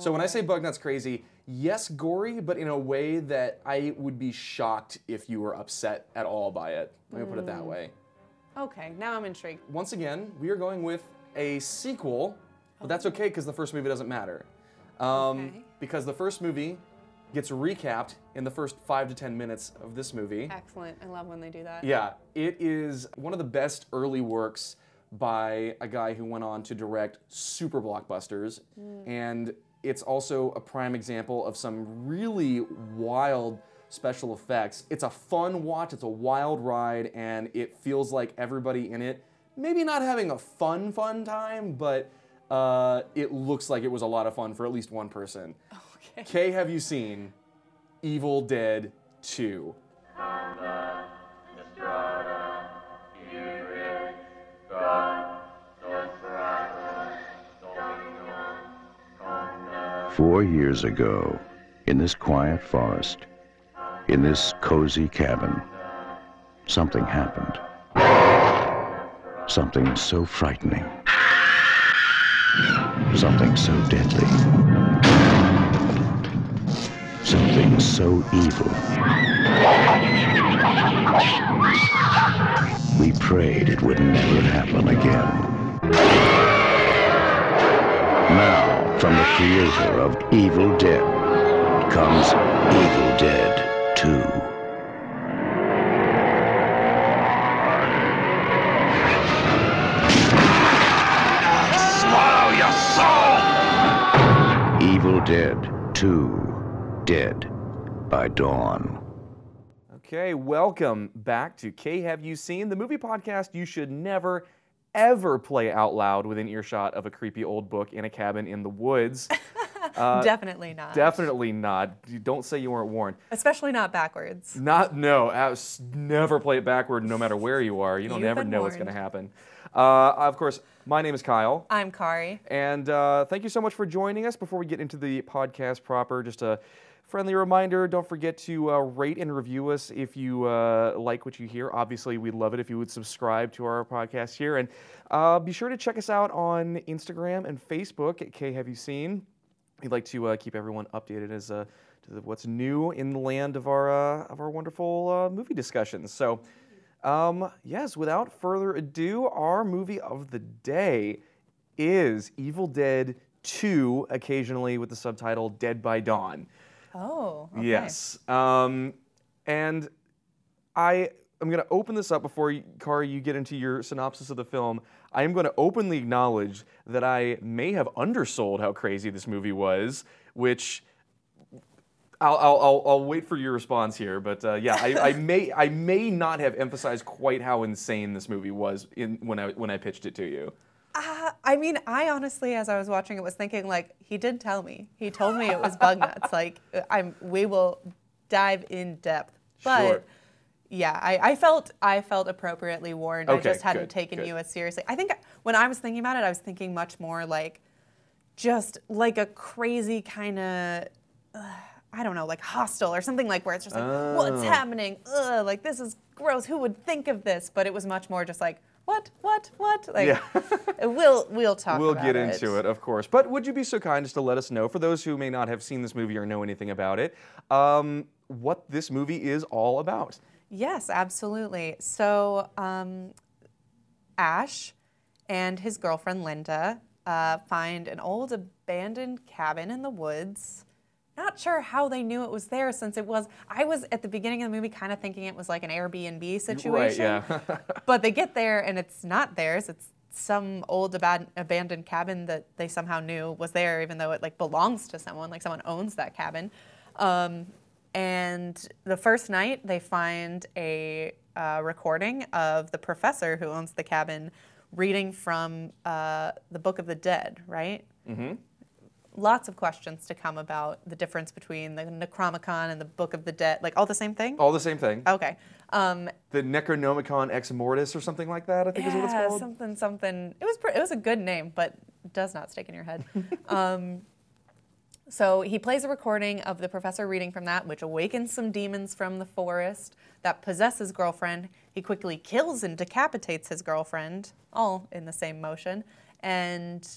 So when I say bug nuts crazy, yes, gory, but in a way that I would be shocked if you were upset at all by it. Let me put it that way. Okay, now I'm intrigued. Once again, we are going with a sequel, but that's okay because the first movie doesn't matter. Because the first movie gets recapped in the first 5 to 10 minutes of this movie. Excellent, I love when they do that. Yeah, it is one of the best early works by a guy who went on to direct super blockbusters, and it's also a prime example of some really wild special effects. It's a fun watch, it's a wild ride, and it feels like everybody in it, maybe not having a fun time, but it looks like it was a lot of fun for at least one person. Okay. Kay, have you seen Evil Dead 2? "4 years ago, in this quiet forest, in this cozy cabin, something happened. Something so frightening. Something so deadly. Something so evil. We prayed it would never happen again. Now, from the creator of Evil Dead comes Evil Dead 2. Evil Dead 2, Dead by Dawn." Okay, welcome back to Kay, Have You Seen? The movie podcast you should never, ever play out loud with an earshot of a creepy old book in a cabin in the woods. Definitely not. Definitely not. Don't say you weren't warned. Especially not backwards. Never play it backward no matter where you are. You never know what's going to happen. Of course, my name is Kyle. I'm Carrie. And thank you so much for joining us. Before we get into the podcast proper, just a friendly reminder, don't forget to rate and review us if you like what you hear. Obviously, we'd love it if you would subscribe to our podcast here. And be sure to check us out on Instagram and Facebook at Kay Have You Seen. We'd like to keep everyone updated as to what's new in the land of our wonderful movie discussions. So, yes, without further ado, our movie of the day is Evil Dead 2, occasionally with the subtitle Dead by Dawn. Oh, okay. Yes. And I'm going to open this up before, Kari, you get into your synopsis of the film. I am going to openly acknowledge that I may have undersold how crazy this movie was, which I'll wait for your response here. But I may not have emphasized quite how insane this movie was when I pitched it to you. I mean, I honestly, as I was watching it, was thinking like, he did tell me. He told me it was bug nuts. Like, we will dive in depth, but. Sure. Yeah, I felt appropriately warned. Okay, I just hadn't taken you as seriously. I think when I was thinking about it, I was thinking much more like just like a crazy kind of, I don't know, like hostile or something like where it's just like, what's happening? Ugh, like this is gross. Who would think of this? But it was much more just like, what? Like, yeah. we'll talk about it. We'll get into it, of course. But would you be so kind as to let us know, for those who may not have seen this movie or know anything about it, what this movie is all about? Yes, absolutely. So Ash and his girlfriend Linda find an old abandoned cabin in the woods. Not sure how they knew it was there since it was. I was at the beginning of the movie kind of thinking it was like an Airbnb situation. Right, yeah. But they get there and it's not theirs. It's some old abandoned cabin that they somehow knew was there, even though it like belongs to someone. Like someone owns that cabin. And the first night, they find a recording of the professor who owns the cabin reading from the Book of the Dead, right? Mm-hmm. Lots of questions to come about the difference between the Necronomicon and the Book of the Dead. Like, all the same thing? All the same thing. Okay. The Necronomicon Ex Mortis or something like that, I think is what it's called? Yeah, something. It was a good name, but does not stick in your head. So he plays a recording of the professor reading from that, which awakens some demons from the forest that possess his girlfriend. He quickly kills and decapitates his girlfriend, all in the same motion, and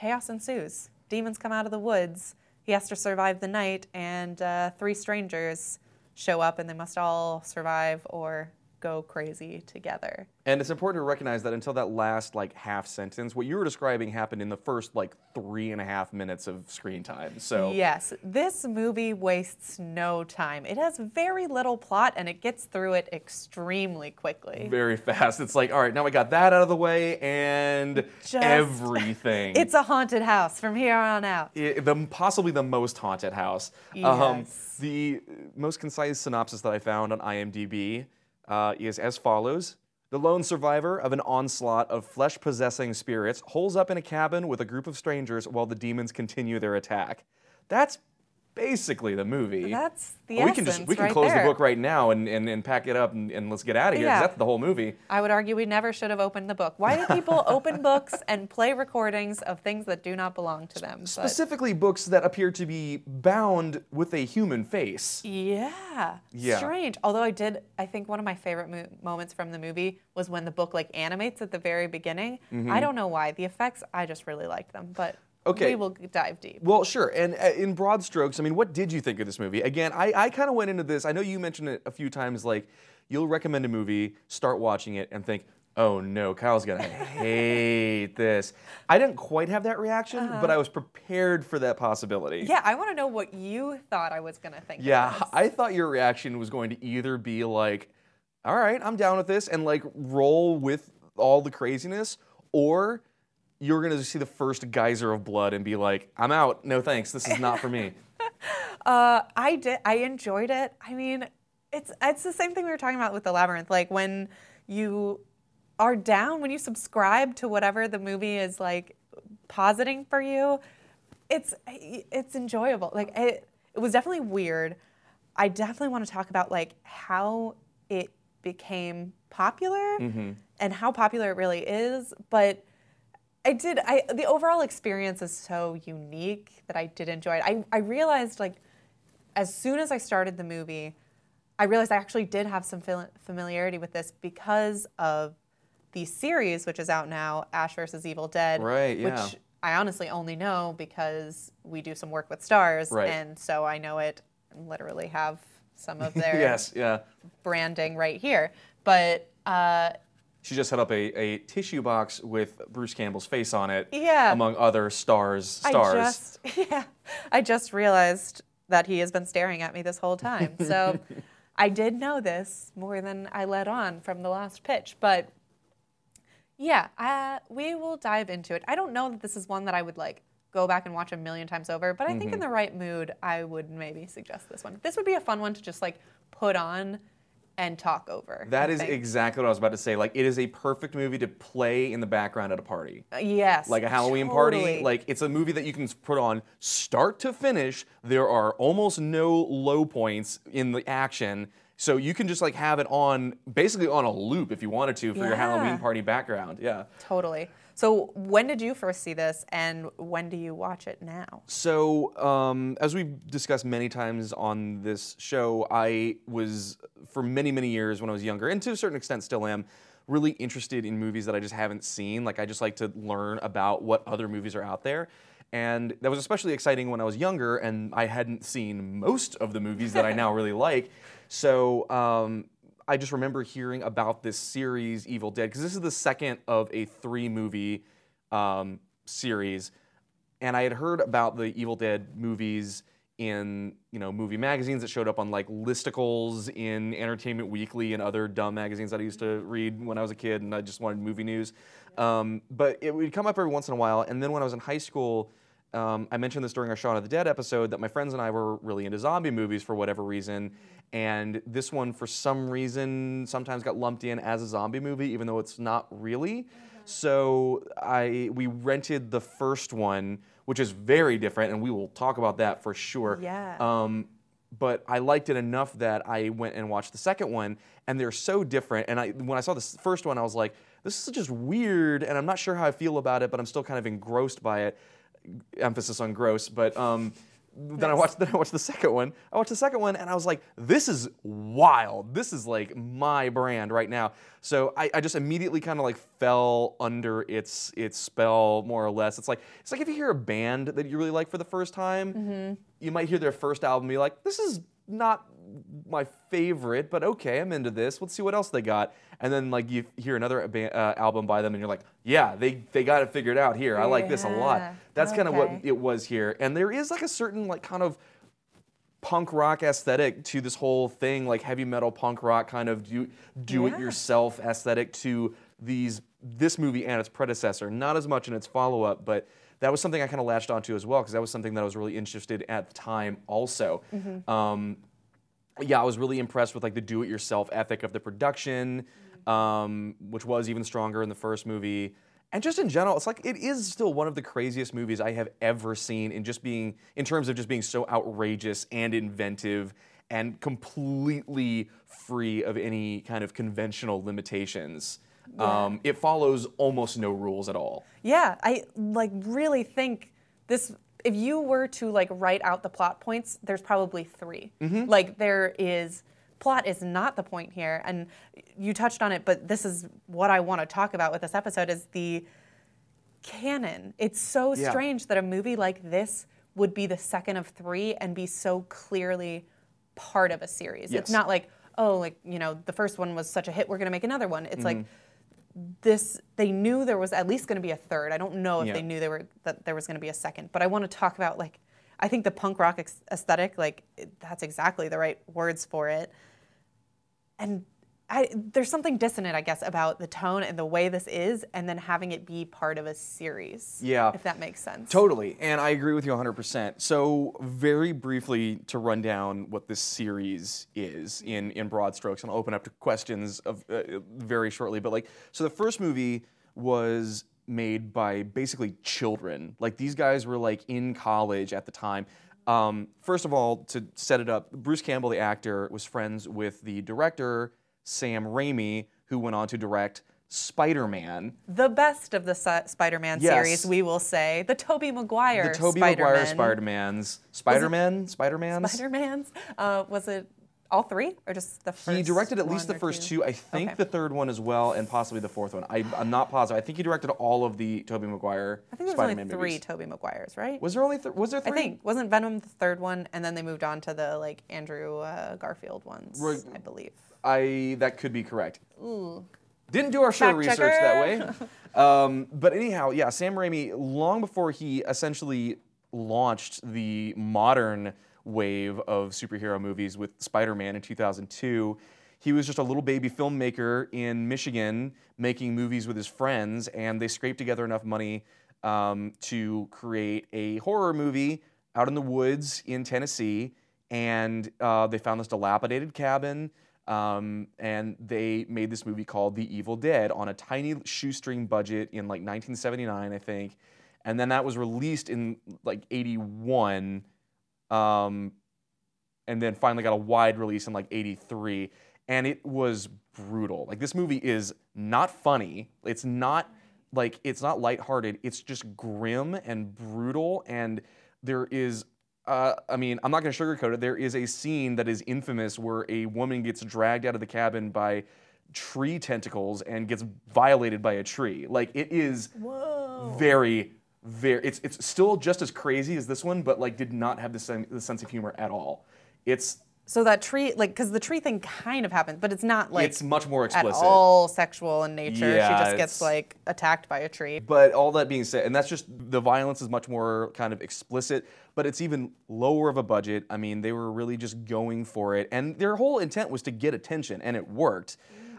chaos ensues. demons come out of the woods. He has to survive the night, and three strangers show up, and they must all survive or go crazy together. And it's important to recognize that until that last like half sentence, what you were describing happened in the first like 3.5 minutes of screen time. So yes, this movie wastes no time. It has very little plot and it gets through it extremely quickly. Very fast. It's like, all right, now we got that out of the way and just everything. It's a haunted house from here on out. Possibly the most haunted house. Yes. The most concise synopsis that I found on IMDb is as follows. The lone survivor of an onslaught of flesh-possessing spirits holes up in a cabin with a group of strangers while the demons continue their attack. That's basically the movie. That's the essence. We can close the book right now and pack it up and let's get out of here. Yeah. That's the whole movie. I would argue we never should have opened the book. Why do people open books and play recordings of things that do not belong to them? Specifically books that appear to be bound with a human face. Yeah. Strange. Although I think one of my favorite moments from the movie was when the book like animates at the very beginning. Mm-hmm. I don't know why. The effects, I just really liked them, but... Okay. We will dive deep. Well, sure. And in broad strokes, I mean, what did you think of this movie? Again, I kind of went into this. I know you mentioned it a few times, like, you'll recommend a movie, start watching it, and think, oh, no, Kyle's going to hate this. I didn't quite have that reaction, but I was prepared for that possibility. Yeah, I want to know what you thought I was going to think. Yeah, I thought your reaction was going to either be like, all right, I'm down with this, and, like, roll with all the craziness, or... you're going to see the first geyser of blood and be like, I'm out. No, thanks. This is not for me. I enjoyed it. I mean, it's the same thing we were talking about with The Labyrinth. Like when you are down, when you subscribe to whatever the movie is like positing for you, it's enjoyable. Like it was definitely weird. I definitely want to talk about like how it became popular and how popular it really is. But the overall experience is so unique that I did enjoy it. I realized, like, as soon as I started the movie, I realized I actually did have some familiarity with this because of the series, which is out now, Ash vs. Evil Dead. Right, yeah. Which I honestly only know because we do some work with Stars, right. And so I know it and literally have some of their branding right here. But... she just had up a tissue box with Bruce Campbell's face on it, among other stars. I just realized that he has been staring at me this whole time. So I did know this more than I let on from the last pitch. But yeah, we will dive into it. I don't know that this is one that I would like go back and watch 1,000,000 times over, but I think in the right mood, I would maybe suggest this one. This would be a fun one to just like put on and talk over. That is exactly what I was about to say. Like, it is a perfect movie to play in the background at a party. Yes. Like a Halloween party. Like, it's a movie that you can put on start to finish. There are almost no low points in the action. So you can just like have it on, basically on a loop if you wanted to for your Halloween party background. Yeah. Totally. So when did you first see this, and when do you watch it now? So as we've discussed many times on this show, I was, for many, many years when I was younger, and to a certain extent still am, really interested in movies that I just haven't seen. Like, I just like to learn about what other movies are out there. And that was especially exciting when I was younger, and I hadn't seen most of the movies that I now really like. So... I just remember hearing about this series, Evil Dead, because this is the second of a 3-movie series, and I had heard about the Evil Dead movies in, you know, movie magazines that showed up on like listicles in Entertainment Weekly and other dumb magazines that I used to read when I was a kid, and I just wanted movie news. But it would come up every once in a while, and then when I was in high school, I mentioned this during our Shaun of the Dead episode, that my friends and I were really into zombie movies for whatever reason, and this one for some reason sometimes got lumped in as a zombie movie, even though it's not really. So we rented the first one, which is very different, and we will talk about that for sure. Yeah. But I liked it enough that I went and watched the second one, and they're so different. And when I saw the first one, I was like, this is just weird, and I'm not sure how I feel about it, but I'm still kind of engrossed by it. Emphasis on gross, but Then I watched the second one. And I was like, this is wild. This is like my brand right now. So I just immediately kind of like fell under its spell, more or less. It's like if you hear a band that you really like for the first time, mm-hmm. you might hear their first album and be like, this is not my favorite, but okay, I'm into this. Let's see what else they got. And then like you hear another album by them and you're like, yeah, they got it figured out here. I like this a lot. That's kind of what it was here. And there is like a certain like kind of punk rock aesthetic to this whole thing, like heavy metal punk rock kind of do-it-yourself aesthetic to this movie and its predecessor. Not as much in its follow-up, but that was something I kind of latched onto as well, because that was something that I was really interested at the time also. Mm-hmm. Yeah, I was really impressed with like the do-it-yourself ethic of the production, which was even stronger in the first movie. And just in general, it's like it is still one of the craziest movies I have ever seen in terms of just being so outrageous and inventive and completely free of any kind of conventional limitations. Yeah. It follows almost no rules at all. Yeah, I like really think this. If you were to like write out the plot points, there's probably three. Mm-hmm. Like plot is not the point here, and you touched on it, but this is what I want to talk about with this episode is the canon. It's so strange that a movie like this would be the second of three and be so clearly part of a series. Yes. It's not like, oh, like, you know, the first one was such a hit, we're going to make another one. It's like this, they knew there was at least going to be a third. I don't know if they knew that there was going to be a second, but I want to talk about, like, I think the punk rock aesthetic, like, that's exactly the right words for it. And there's something dissonant, I guess, about the tone and the way this is, and then having it be part of a series, if that makes sense. Totally, and I agree with you 100%. So very briefly, to run down what this series is in broad strokes, and I'll open up to questions of very shortly, but, like, so the first movie was made by basically children. Like, these guys were, like, in college at the time. First of all, to set it up, Bruce Campbell, the actor, was friends with the director, Sam Raimi, who went on to direct Spider-Man. The best of the Spider-Man series, we will say. The Tobey Maguire Spider-Man. The Tobey Maguire Spider-Mans. Spider-Mans? Was it all three or just the first one? He directed at least the first two. I think the third one as well, and possibly the fourth one. I'm not positive. I think he directed all of the Tobey Maguire Spider-Man movies. I think there was only three Tobey Maguires, right? Was there only was there three? I think. Wasn't Venom the third one? And then they moved on to the, like, Andrew Garfield ones, I believe. That could be correct. Ooh. Didn't do our show research that way. But anyhow, yeah, Sam Raimi, long before he essentially launched the modern wave of superhero movies with Spider-Man in 2002, he was just a little baby filmmaker in Michigan making movies with his friends, and they scraped together enough money to create a horror movie out in the woods in Tennessee, and they found this dilapidated cabin. And they made this movie called The Evil Dead on a tiny shoestring budget in, like, 1979, I think. And then that was released in, like, 81. And then finally got a wide release in, like, 83. And it was brutal. Like, this movie is not funny. It's not, like, it's not lighthearted. It's just grim and brutal. And there is... I mean, I'm not going to sugarcoat it. There is a scene that is infamous where a woman gets dragged out of the cabin by tree tentacles and gets violated by a tree. Like, it is very, very... It's still just as crazy as this one, but, like, did not have the sense of humor at all. It's... So that tree, like, because the tree thing kind of happens, but it's not, like... It's much more explicit. ...at all sexual in nature. Yeah, she just gets, like, attacked by a tree. But all that being said, and that's just... The violence is much more kind of explicit, but it's even lower of a budget. I mean, they were really just going for it. And their whole intent was to get attention, and it worked.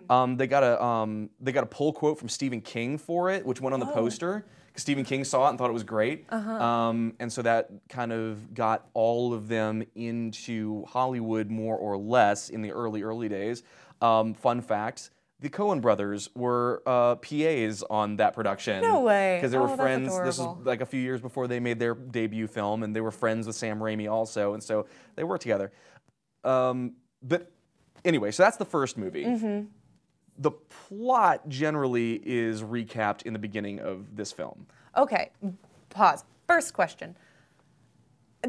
They got a pull quote from Stephen King for it, which went on the poster. Stephen King saw it and thought it was great, and so that kind of got all of them into Hollywood more or less in the early days. Fun fact, the Coen Brothers were PAs on that production. No way. Because they were friends. This was like a few years before they made their debut film, and they were friends with Sam Raimi also, and so they worked together. But anyway, so that's the first movie. Mm-hmm. The plot generally is recapped in the beginning of this film. Okay, pause. First question.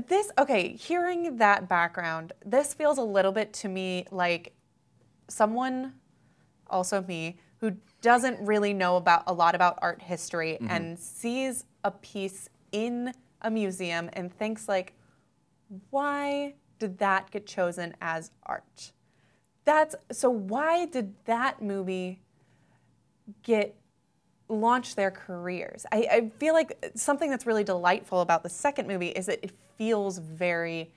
This, okay, hearing that background, this feels a little bit to me like someone, also me, who doesn't really know about a lot about art history mm-hmm. and sees a piece in a museum and thinks like, why did that get chosen as art? So why did that movie get launched their careers? I feel like something that's really delightful about the second movie is that it feels very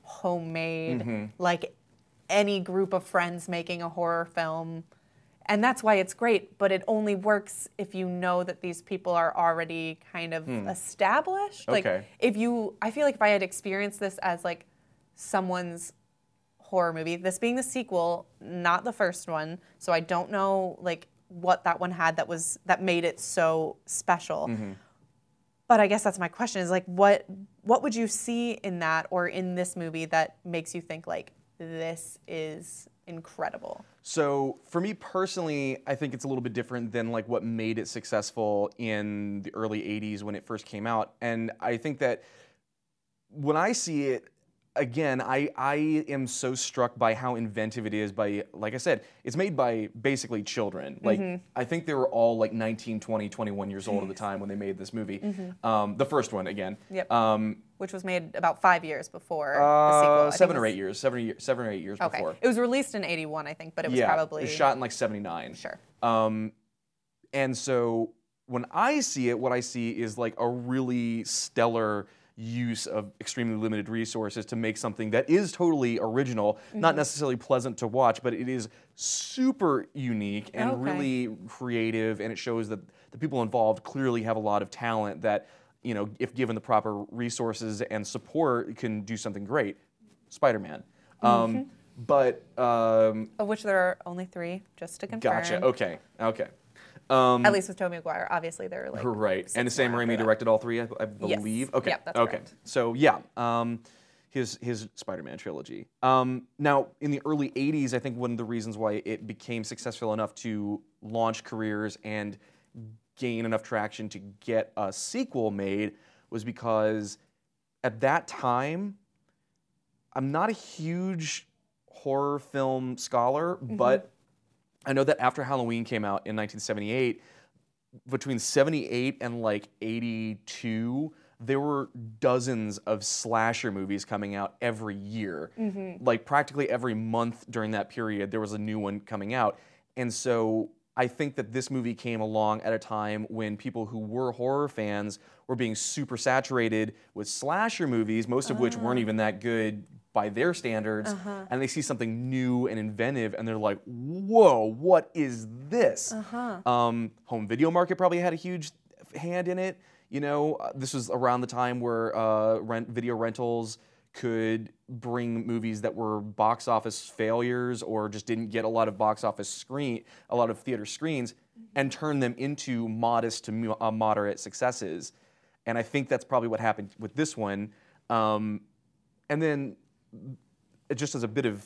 homemade, mm-hmm. like any group of friends making a horror film. And that's why it's great, but it only works if you know that these people are already kind of established. Okay. Like I feel like if I had experienced this as like someone's horror movie, this being the sequel, not the first one, so I don't know like what that one had that made it so special. Mm-hmm. But I guess that's my question is like what would you see in that or in this movie that makes you think like this is incredible? So for me personally, I think it's a little bit different than like what made it successful in the early 80s when it first came out. And I think that when I see it, again, I am so struck by how inventive it is by, like I said, it's made by basically children. Like, mm-hmm. I think they were all like 19, 20, 21 years old at the time when they made this movie. Mm-hmm. The first one, again. Yep. Which was made about 5 years before the sequel. Seven or eight years okay. before. It was released in 81, I think, but it was probably... it was shot in like 79. Sure. And so when I see it, what I see is like a really stellar use of extremely limited resources to make something that is totally original, mm-hmm. not necessarily pleasant to watch, but it is super unique and really creative, and it shows that the people involved clearly have a lot of talent that, you know, if given the proper resources and support, can do something great. Spider-Man. Of which there are only 3, just to confirm. Gotcha, okay. At least with Tobey Maguire, obviously they're like right, and Sam Raimi directed all 3, I believe. Yes. Okay, yep, that's correct. So his Spider-Man trilogy. Now in the early '80s, I think one of the reasons why it became successful enough to launch careers and gain enough traction to get a sequel made was because at that time, I'm not a huge horror film scholar, mm-hmm. but I know that after Halloween came out in 1978, between 78 and like 82, there were dozens of slasher movies coming out every year. Mm-hmm. Like practically every month during that period, there was a new one coming out. And so I think that this movie came along at a time when people who were horror fans were being super saturated with slasher movies, most of which weren't even that good by their standards, and they see something new and inventive, and they're like, whoa, what is this? Home video market probably had a huge hand in it. You know, this was around the time where video rentals could bring movies that were box office failures or just didn't get a lot of theater screens, and turn them into modest to moderate successes. And I think that's probably what happened with this one. And then, just as a bit of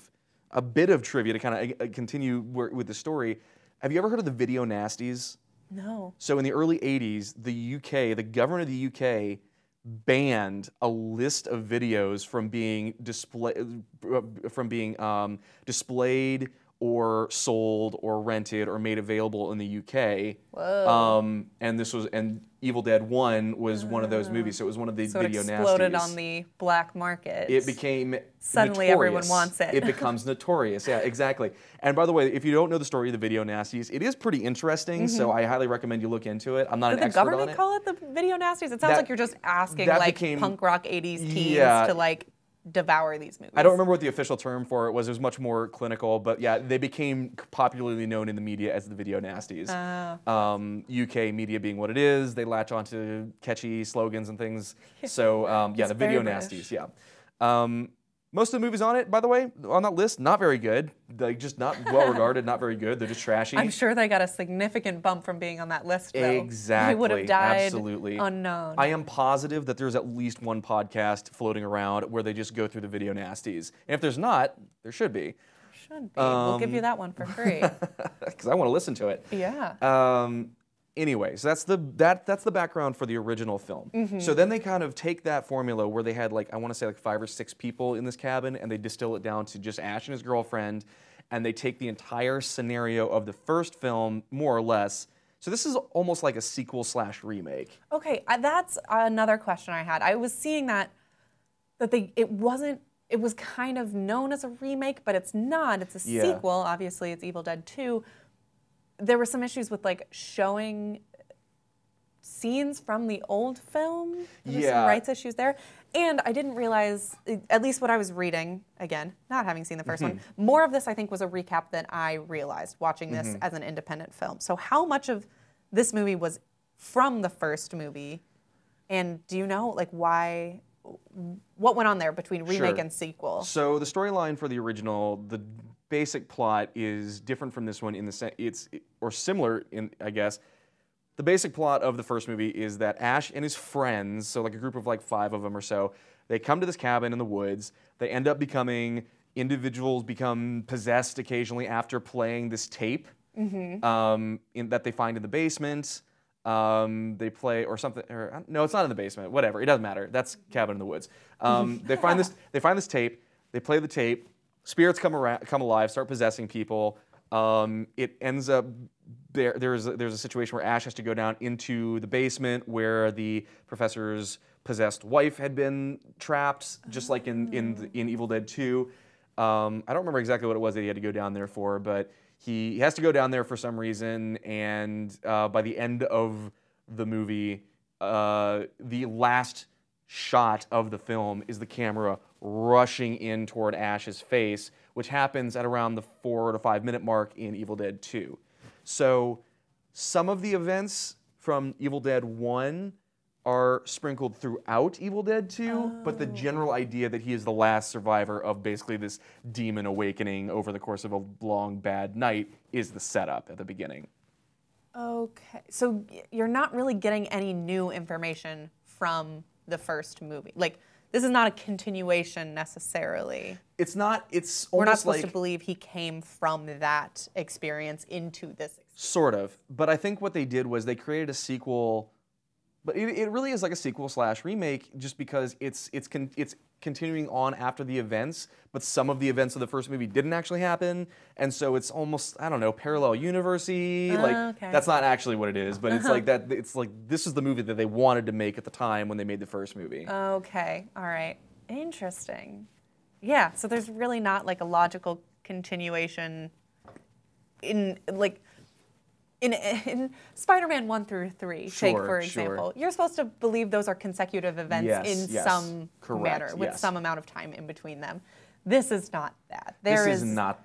trivia to kind of continue with the story, have you ever heard of the video nasties? No. So in the early 80s, the government of the UK banned a list of videos from being displayed or sold or rented or made available in the UK. Whoa. And Evil Dead 1 was one of those movies, so it was one of the video nasties. So it exploded on the black market. It became suddenly notorious. Everyone wants it. It becomes notorious. Yeah, exactly. And by the way, if you don't know the story of the video nasties, it is pretty interesting. Mm-hmm. So I highly recommend you look into it. I'm not an expert on it. Did the government call it the video nasties? It sounds like you're just asking like punk rock 80s teens to like devour these movies. I don't remember what the official term for it was. It was much more clinical, but yeah, they became popularly known in the media as the video nasties. UK media being what it is, they latch onto catchy slogans and things. So the video nasties. Yeah. Most of the movies on it, by the way, on that list, not very good. Like just not well regarded, not very good. They're just trashy. I'm sure they got a significant bump from being on that list, though. Exactly. They would have died unknown. I am positive that there's at least one podcast floating around where they just go through the video nasties. And if there's not, there should be. There should be. We'll give you that one for free. Because I want to listen to it. Yeah. Anyway, so that's the background for the original film. Mm-hmm. So then they kind of take that formula where they had like, I want to say like 5 or 6 people in this cabin, and they distill it down to just Ash and his girlfriend, and they take the entire scenario of the first film, more or less. So this is almost like a sequel/remake. Okay, that's another question I had. I was seeing it was kind of known as a remake, but it's not. It's a sequel. Obviously, it's Evil Dead 2. There were some issues with like showing scenes from the old film. There's some rights issues there. And I didn't realize, at least what I was reading, again, not having seen the first one, more of this I think was a recap than I realized watching this as an independent film. So how much of this movie was from the first movie? And do you know like why, what went on there between remake and sequel? So the storyline for the original, the basic plot is different from this one in the sense it's similar, I guess. The basic plot of the first movie is that Ash and his friends, so like a group of like 5 of them or so, they come to this cabin in the woods. They end up becoming individuals, become possessed occasionally after playing this tape that they find in the basement. They play or something, or no, it's not in the basement. Whatever, it doesn't matter. That's cabin in the woods. They find this tape. They play the tape. Spirits come alive, start possessing people. It ends up there's a situation where Ash has to go down into the basement where the professor's possessed wife had been trapped, just like in Evil Dead 2. I don't remember exactly what it was that he had to go down there for, but he has to go down there for some reason. And by the end of the movie, the last shot of the film is the camera rushing in toward Ash's face, which happens at around the 4 to 5 minute mark in Evil Dead 2. So some of the events from Evil Dead 1 are sprinkled throughout Evil Dead 2, but the general idea that he is the last survivor of basically this demon awakening over the course of a long bad night is the setup at the beginning. Okay, so you're not really getting any new information from the first movie. Like, this is not a continuation necessarily. It's not. It's almost like... We're not supposed to believe he came from that experience into this experience. Sort of. But I think what they did was they created a sequel. But it really is like a sequel/remake just because it's continuing on after the events. But some of the events of the first movie didn't actually happen. And so it's almost, I don't know, parallel universe-y. That's not actually what it is. But it's like that. It's like this is the movie that they wanted to make at the time when they made the first movie. Okay. All right. Interesting. Yeah, so there's really not like a logical continuation in Spider-Man 1 through 3, take for example. You're supposed to believe those are consecutive events some manner with some amount of time in between them. This is not that. It's not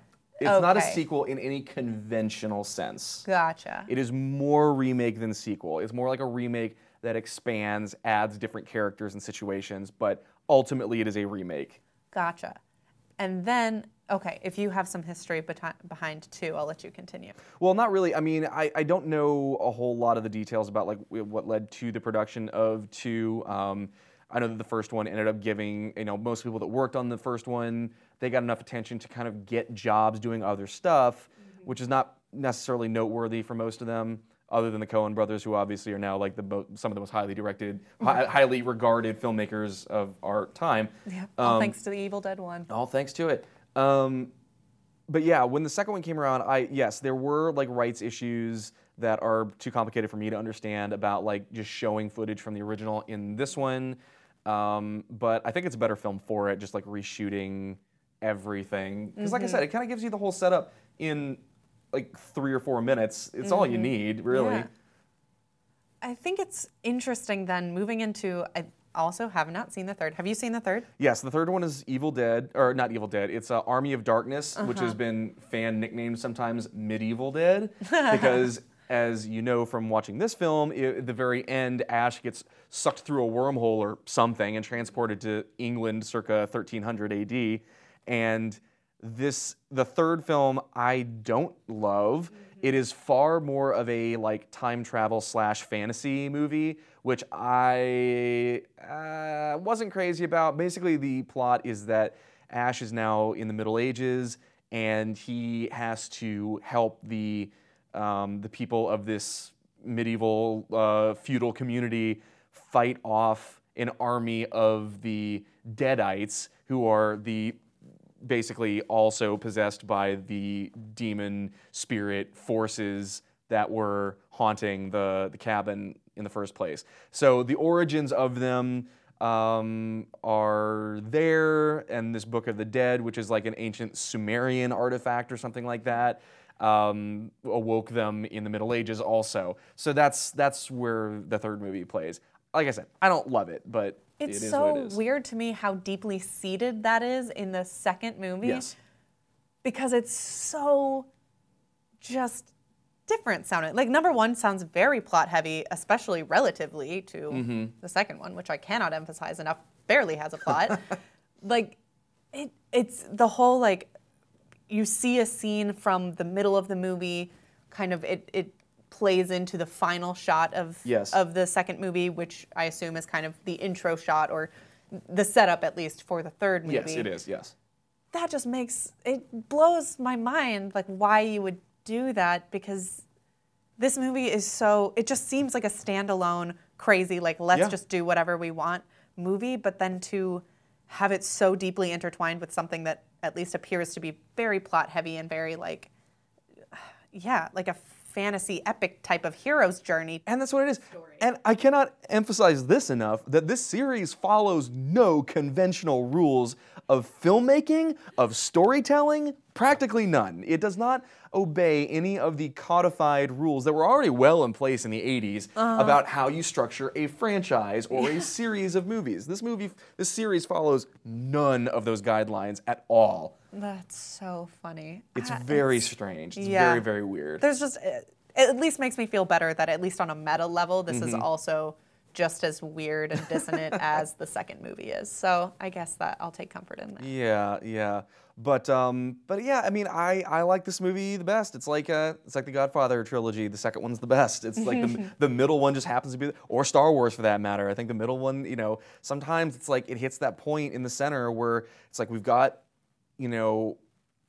a sequel in any conventional sense. Gotcha. It is more remake than sequel. It's more like a remake that expands, adds different characters and situations, but ultimately it is a remake. Gotcha. And then, okay, if you have some history behind too, I'll let you continue. Well, not really. I mean, I don't know a whole lot of the details about like what led to the production of 2. I know that the first one ended up giving, most people that worked on the first one, they got enough attention to kind of get jobs doing other stuff, which is not necessarily noteworthy for most of them, other than the Coen brothers, who obviously are now like some of the most highly regarded filmmakers of our time. Yeah, all thanks to the Evil Dead 1. All thanks to it. But yeah, when the second one came around, there were like rights issues that are too complicated for me to understand about like just showing footage from the original in this one. But I think it's a better film for it, just like reshooting everything. Because like I said, it kind of gives you the whole setup in like 3 or 4 minutes. It's all you need, really. Yeah. I think it's interesting then moving into, I also have not seen the third. Have you seen the third? Yes, the third one is Evil Dead, or not Evil Dead, it's Army of Darkness, which has been fan nicknamed sometimes Medieval Dead, because as you know from watching this film, at the very end, Ash gets sucked through a wormhole or something and transported to England circa 1300 AD, and the third film, I don't love. It is far more of a like time travel / fantasy movie, which I wasn't crazy about. Basically, the plot is that Ash is now in the Middle Ages, and he has to help the people of this medieval feudal community fight off an army of the Deadites, who are the basically also possessed by the demon spirit forces that were haunting the cabin in the first place. So the origins of them are there, and this Book of the Dead, which is like an ancient Sumerian artifact or something like that, awoke them in the Middle Ages also. So that's where the third movie plays. Like I said, I don't love it, but it's it is so what it is. Weird to me how deeply seated that is in the second movie. Yes. Because it's so just different sounding. Like, number one sounds very plot heavy, especially relatively to the second one, which I cannot emphasize enough, barely has a plot. Like, it's the whole, like, you see a scene from the middle of the movie, kind of it plays into the final shot of the second movie, which I assume is kind of the intro shot or the setup, at least, for the third movie. Yes, it is, yes. That just blows my mind, like, why you would do that, because this movie is so, it just seems like a standalone, crazy, like, let's just do whatever we want movie, but then to have it so deeply intertwined with something that at least appears to be very plot heavy and very, like, like a fantasy epic type of hero's journey. And that's what it is. Story. And I cannot emphasize this enough, that this series follows no conventional rules of filmmaking, of storytelling, practically none. It does not obey any of the codified rules that were already well in place in the 80s about how you structure a franchise or a series of movies. This series follows none of those guidelines at all. That's so funny. It's very strange. It's very, very weird. There's just, it at least makes me feel better that at least on a meta level, this is also just as weird and dissonant as the second movie is. So I guess that I'll take comfort in that. Yeah. But yeah, I mean, I like this movie the best. It's like the Godfather trilogy. The second one's the best. It's like the middle one just happens to be, or Star Wars for that matter. I think the middle one, you know, sometimes it's like it hits that point in the center where it's like we've got, you know,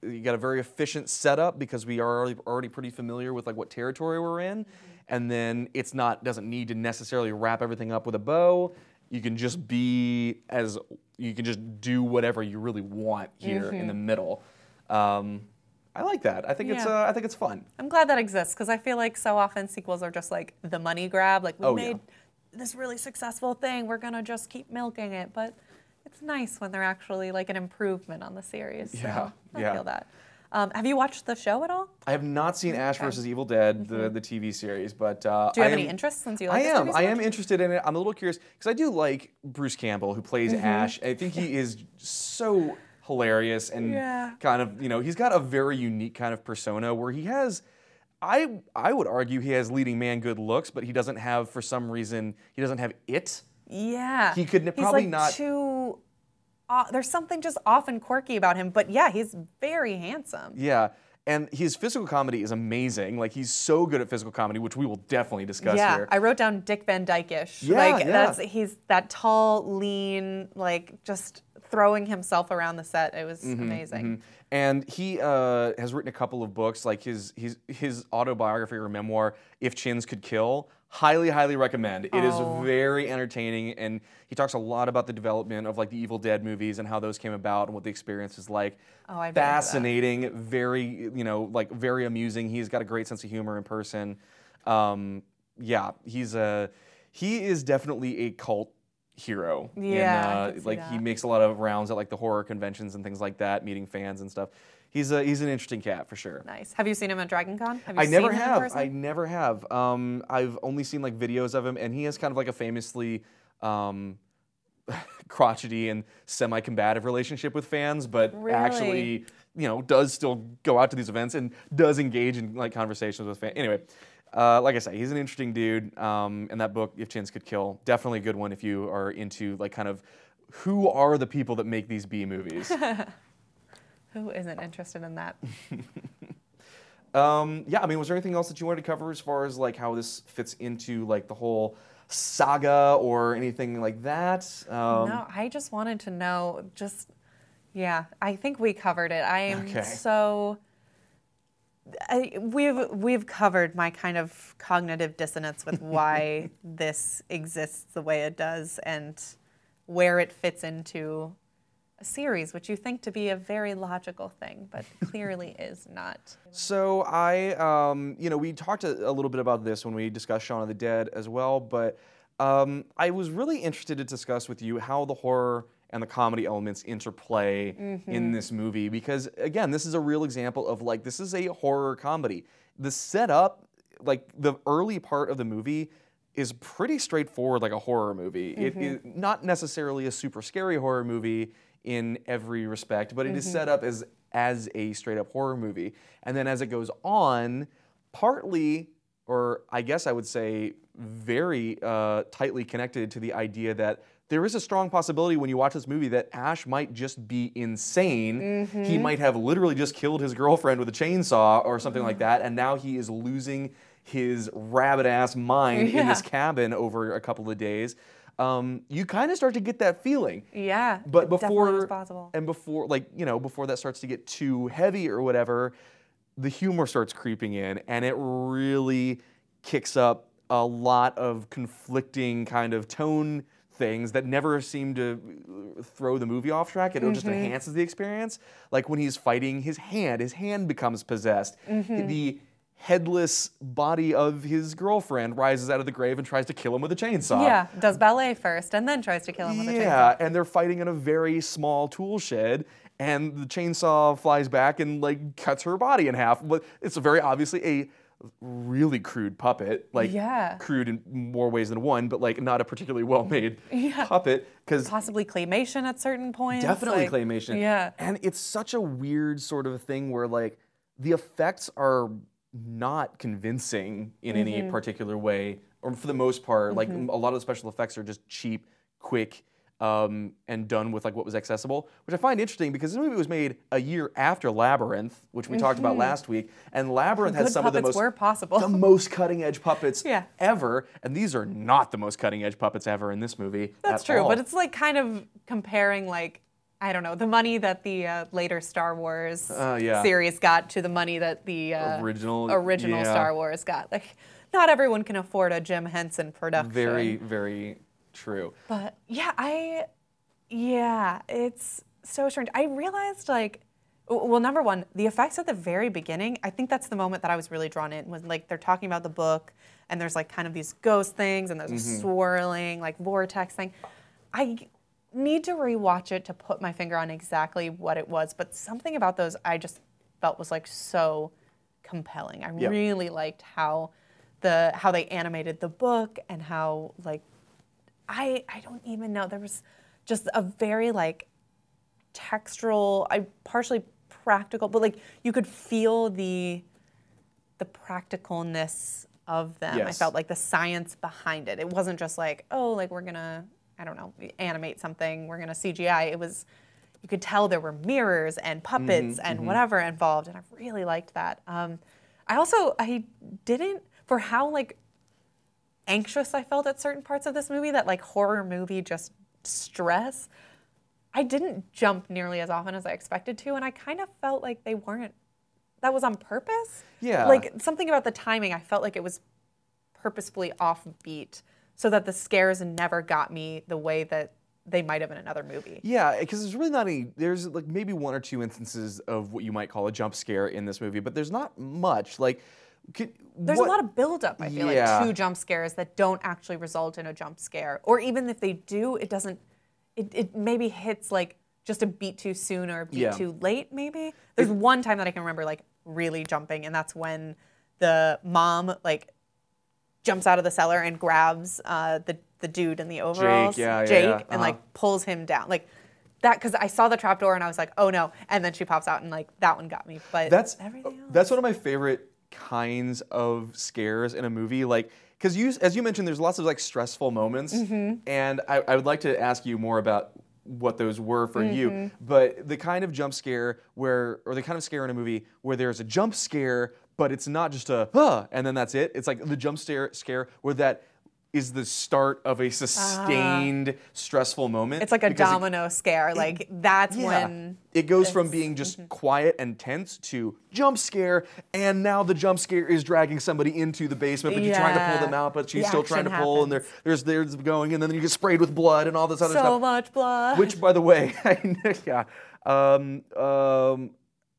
you got a very efficient setup because we are already pretty familiar with like what territory we're in. And then doesn't need to necessarily wrap everything up with a bow. You can just do whatever you really want here in the middle. I like that. I think I think it's fun. I'm glad that exists because I feel like so often sequels are just like the money grab. Like we made this really successful thing, we're gonna just keep milking it. But it's nice when they're actually like an improvement on the series. So I feel that. Have you watched the show at all? I have not seen Ash vs. Evil Dead, the TV series, but do you have any interest since you like this TV so much? I am interested in it. I'm a little curious because I do like Bruce Campbell, who plays Ash. I think he is so hilarious and kind of, you know, he's got a very unique kind of persona where he has, I would argue, he has leading man good looks, but he doesn't have, for some reason, he doesn't have it. Yeah. He could probably like not. Too there's something just off and quirky about him, but yeah, he's very handsome. Yeah, and his physical comedy is amazing. Like, he's so good at physical comedy, which we will definitely discuss here. I wrote down Dick Van Dyke-ish. He's that tall, lean, like just throwing himself around the set. It was amazing. And he has written a couple of books, like his autobiography or memoir, If Chins Could Kill. Highly, highly recommend. It is very entertaining, and he talks a lot about the development of like the Evil Dead movies and how those came about and what the experience is like. Oh, I fascinating, very, you know, like very amusing. He's got a great sense of humor in person. He is definitely a cult hero. Yeah, and, like he makes a lot of rounds at like the horror conventions and things like that, meeting fans and stuff. He's an interesting cat for sure. Nice. Have you seen him at Dragon Con? I never have. I've only seen like videos of him, and he has kind of like a famously crotchety and semi-combative relationship with fans, but actually, you know, does still go out to these events and does engage in like conversations with fans. Anyway, like I say, he's an interesting dude. And that book, If Chins Could Kill, definitely a good one if you are into like kind of who are the people that make these B movies. Who isn't interested in that? I mean, was there anything else that you wanted to cover as far as like how this fits into like the whole saga or anything like that? No, I just wanted to know. I think we covered it. I am so We've covered my kind of cognitive dissonance with why this exists the way it does and where it fits into a series, which you think to be a very logical thing, but clearly is not. So we talked a little bit about this when we discussed Shaun of the Dead as well, but I was really interested to discuss with you how the horror and the comedy elements interplay in this movie, because again, this is a real example of like, this is a horror comedy. The setup, like the early part of the movie, is pretty straightforward, like a horror movie. Mm-hmm. It is not necessarily a super scary horror movie in every respect, but it is set up as a straight up horror movie. And then as it goes on, partly, or I guess I would say very tightly connected to the idea that there is a strong possibility when you watch this movie that Ash might just be insane. Mm-hmm. He might have literally just killed his girlfriend with a chainsaw or something like that, and now he is losing his rabid-ass mind in this cabin over a couple of days. You kind of start to get that feeling. Yeah, but before that starts to get too heavy or whatever, the humor starts creeping in, and it really kicks up a lot of conflicting kind of tone things that never seem to throw the movie off track. It just enhances the experience. Like when he's fighting, his hand becomes possessed. Mm-hmm. The headless body of his girlfriend rises out of the grave and tries to kill him with a chainsaw. Yeah, does ballet first and then tries to kill him with a chainsaw. Yeah, and they're fighting in a very small tool shed, and the chainsaw flies back and like cuts her body in half. But it's very obviously a really crude puppet, crude in more ways than one, but like not a particularly well-made puppet. Because possibly claymation at certain points. Definitely claymation. Yeah. And it's such a weird sort of thing where like the effects are not convincing in any particular way, or for the most part, like a lot of the special effects are just cheap, quick, and done with like what was accessible, which I find interesting because this movie was made a year after Labyrinth, which we talked about last week, and Labyrinth had some of the most cutting-edge puppets ever, and these are not the most cutting-edge puppets ever in this movie. That's true, but it's like kind of comparing like, I don't know, the money that the later Star Wars series got to the money that the original Star Wars got. Like, not everyone can afford a Jim Henson production. Very, very true. But it's so strange. I realized number one, the effects at the very beginning, I think that's the moment that I was really drawn in, was like they're talking about the book and there's like kind of these ghost things and there's a swirling like vortex thing. I need to rewatch it to put my finger on exactly what it was, but something about those I just felt was like so compelling. I really liked how they animated the book and how like I don't even know, there was just a very like textural, partially practical, but like you could feel the practicalness of them. Yes. I felt like the science behind it. It wasn't just like, oh, like we're gonna, I don't know, animate something, we're gonna CGI. It was, you could tell there were mirrors and puppets and whatever involved, and I really liked that. I didn't, for how like anxious I felt at certain parts of this movie, that like horror movie just stress, I didn't jump nearly as often as I expected to, and I kind of felt like they weren't, that was on purpose. Yeah. Like something about the timing, I felt like it was purposefully offbeat, so that the scares never got me the way that they might have in another movie. Yeah, because there's really not any, there's like maybe one or two instances of what you might call a jump scare in this movie, but there's not much. Like, there's a lot of buildup, I feel like, to jump scares that don't actually result in a jump scare. Or even if they do, it doesn't, it maybe hits like just a beat too soon or a beat too late maybe. There's one time that I can remember like really jumping, and that's when the mom like jumps out of the cellar and grabs the dude in the overalls, Jake, and like pulls him down, like that. Because I saw the trapdoor and I was like, oh no! And then she pops out, and like that one got me. But that's everything else. That's one of my favorite kinds of scares in a movie, like because as you mentioned, there's lots of like stressful moments, and I would like to ask you more about what those were for you. But the kind of jump scare or the kind of scare in a movie where there's a jump scare, but it's not just a, and then that's it. It's like the jump scare where that is the start of a sustained stressful moment. It's like a domino scare. Like that's when it goes from being just quiet and tense to jump scare, and now the jump scare is dragging somebody into the basement, but you're trying to pull them out, but she's still trying to pull, and there's going, and then you get sprayed with blood and all this other stuff. So much blood. Which, by the way,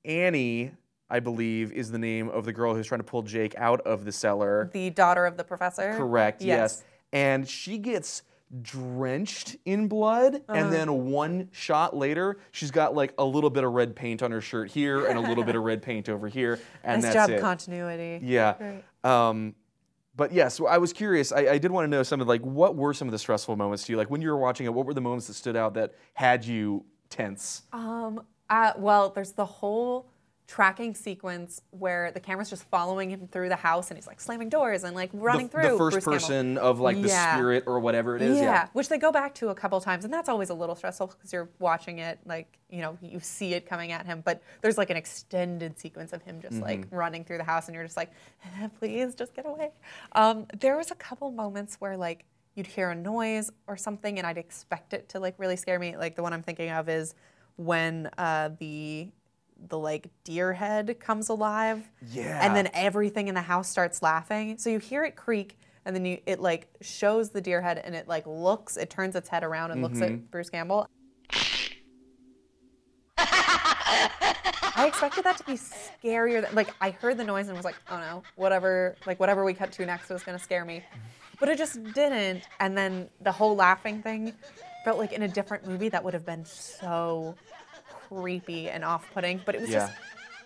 Annie, I believe, is the name of the girl who's trying to pull Jake out of the cellar. The daughter of the professor? Correct, yes. And she gets drenched in blood, and then one shot later, she's got like a little bit of red paint on her shirt here and a little bit of red paint over here, and nice that's it. Nice job, continuity. Yeah. But yes, I was curious. I did want to know some of like, what were some of the stressful moments to you? Like when you were watching it, what were the moments that stood out that had you tense? Well, there's the whole tracking sequence where the camera's just following him through the house and he's like slamming doors and like running through. The first person of like the spirit or whatever it is. Yeah, which they go back to a couple times, and that's always a little stressful because you're watching it like, you know, you see it coming at him, but there's like an extended sequence of him just like running through the house and you're just like, please just get away. There was a couple moments where like you'd hear a noise or something and I'd expect it to like really scare me. Like the one I'm thinking of is when the like deer head comes alive, and then everything in the house starts laughing. So you hear it creak, and then it like shows the deer head, and it like looks, it turns its head around and looks at Bruce Campbell. I expected that to be scarier. Like I heard the noise and was like, oh no, whatever we cut to next was gonna scare me, but it just didn't. And then the whole laughing thing felt like in a different movie that would have been so creepy and off-putting, but it was just,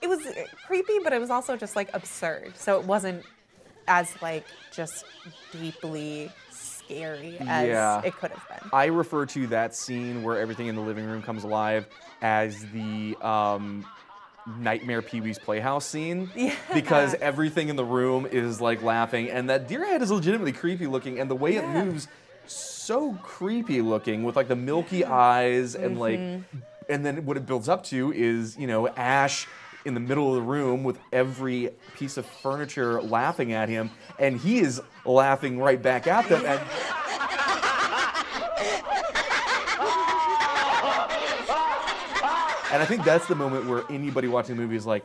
it was creepy, but it was also just like absurd. So it wasn't as like just deeply scary as it could have been. I refer to that scene where everything in the living room comes alive as the Nightmare Pee-wee's Playhouse scene because everything in the room is like laughing, and that deer head is legitimately creepy looking, and the way it moves, so creepy looking with like the milky eyes and like. And then what it builds up to is, you know, Ash in the middle of the room with every piece of furniture laughing at him, and he is laughing right back at them. And and I think that's the moment where anybody watching the movie is like,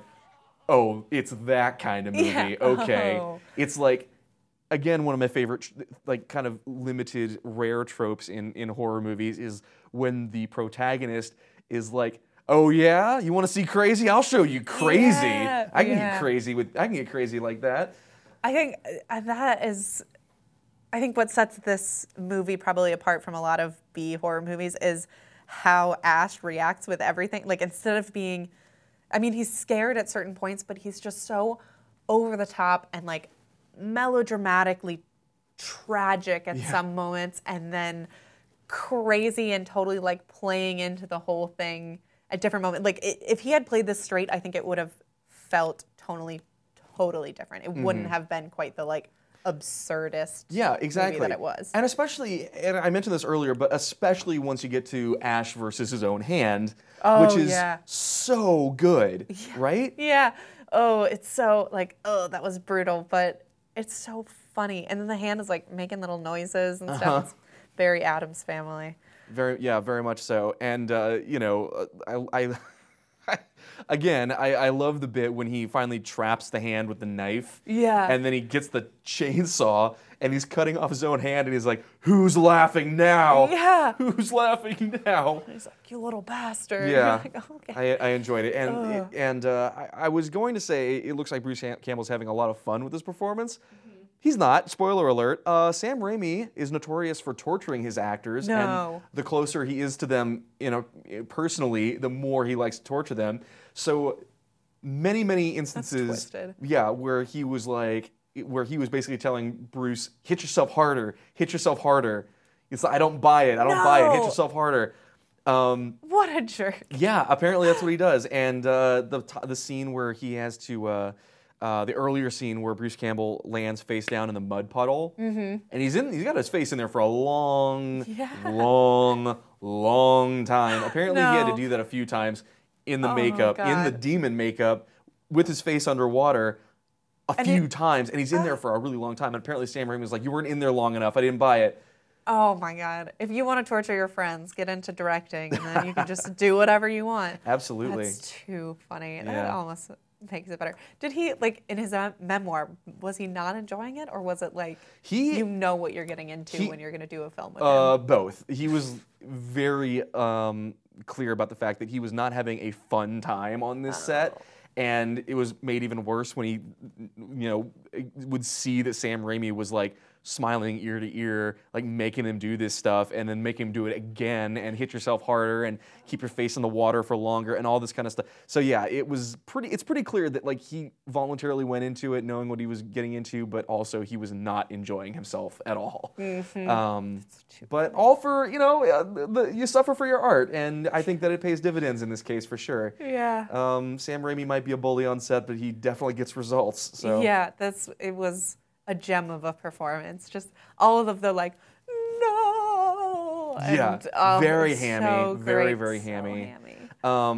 oh, it's that kind of movie, okay. Oh. It's like, again, one of my favorite, like, kind of limited, rare tropes in horror movies is when the protagonist is like, oh yeah, you want to see crazy? I'll show you crazy. Yeah, I can get crazy with. I can get crazy like that. I think that is, I think what sets this movie probably apart from a lot of B horror movies is how Ash reacts with everything. Like instead of being, I mean, he's scared at certain points, but he's just so over the top and like melodramatically tragic at some moments, and then crazy and totally like playing into the whole thing at different moments. Like if he had played this straight, I think it would have felt totally different. It wouldn't have been quite the like absurdist movie that it was. And especially, and I mentioned this earlier, but especially once you get to Ash versus his own hand, which is so good, right? Yeah. Oh, it's so like, oh, that was brutal, but it's so funny. And then the hand is like making little noises and stuff. It's very Addams Family. Very much so. And you know, I love the bit when he finally traps the hand with the knife. Yeah. And then he gets the chainsaw and he's cutting off his own hand and he's like, "Who's laughing now? Yeah. Who's laughing now?" And he's like, "You little bastard." Yeah. Like, oh, okay. I enjoyed it, and I was going to say it looks like Bruce Campbell's having a lot of fun with this performance. He's not. Spoiler alert. Sam Raimi is notorious for torturing his actors, and the closer he is to them, you know, personally, the more he likes to torture them. So many instances, that's twisted. Where he was basically telling Bruce, hit yourself harder. It's like, I don't buy it. Hit yourself harder. What a jerk. Yeah, apparently that's what he does. And the scene where he has to. The earlier scene where Bruce Campbell lands face down in the mud puddle, and he's got his face in there for a long time. Apparently, he had to do that a few times in the makeup, in the demon makeup, with his face underwater. a few times, and he's in there for a really long time. And apparently Sam Raimi was like, you weren't in there long enough. I didn't buy it. Oh, my God. If you want to torture your friends, get into directing, and then you can just do whatever you want. Absolutely. That's too funny. Yeah. That almost makes it better. Did he, like, in his memoir, was he not enjoying it, or was it like, you know what you're getting into when you're going to do a film with him? Both. He was very clear about the fact that he was not having a fun time on this set. And it was made even worse when he, would see that Sam Raimi was like smiling ear to ear, like making him do this stuff, and then make him do it again, and hit yourself harder, and keep your face in the water for longer, and all this kind of stuff. So yeah, it was pretty. It's pretty clear that like he voluntarily went into it, knowing what he was getting into, but also he was not enjoying himself at all. Mm-hmm. But all for you suffer for your art, and I think that it pays dividends in this case for sure. Yeah. Sam Raimi might be a bully on set, but he definitely gets results. So yeah, it was a gem of a performance. Just all of the like, no. Yeah, and, very hammy, so very, very hammy. So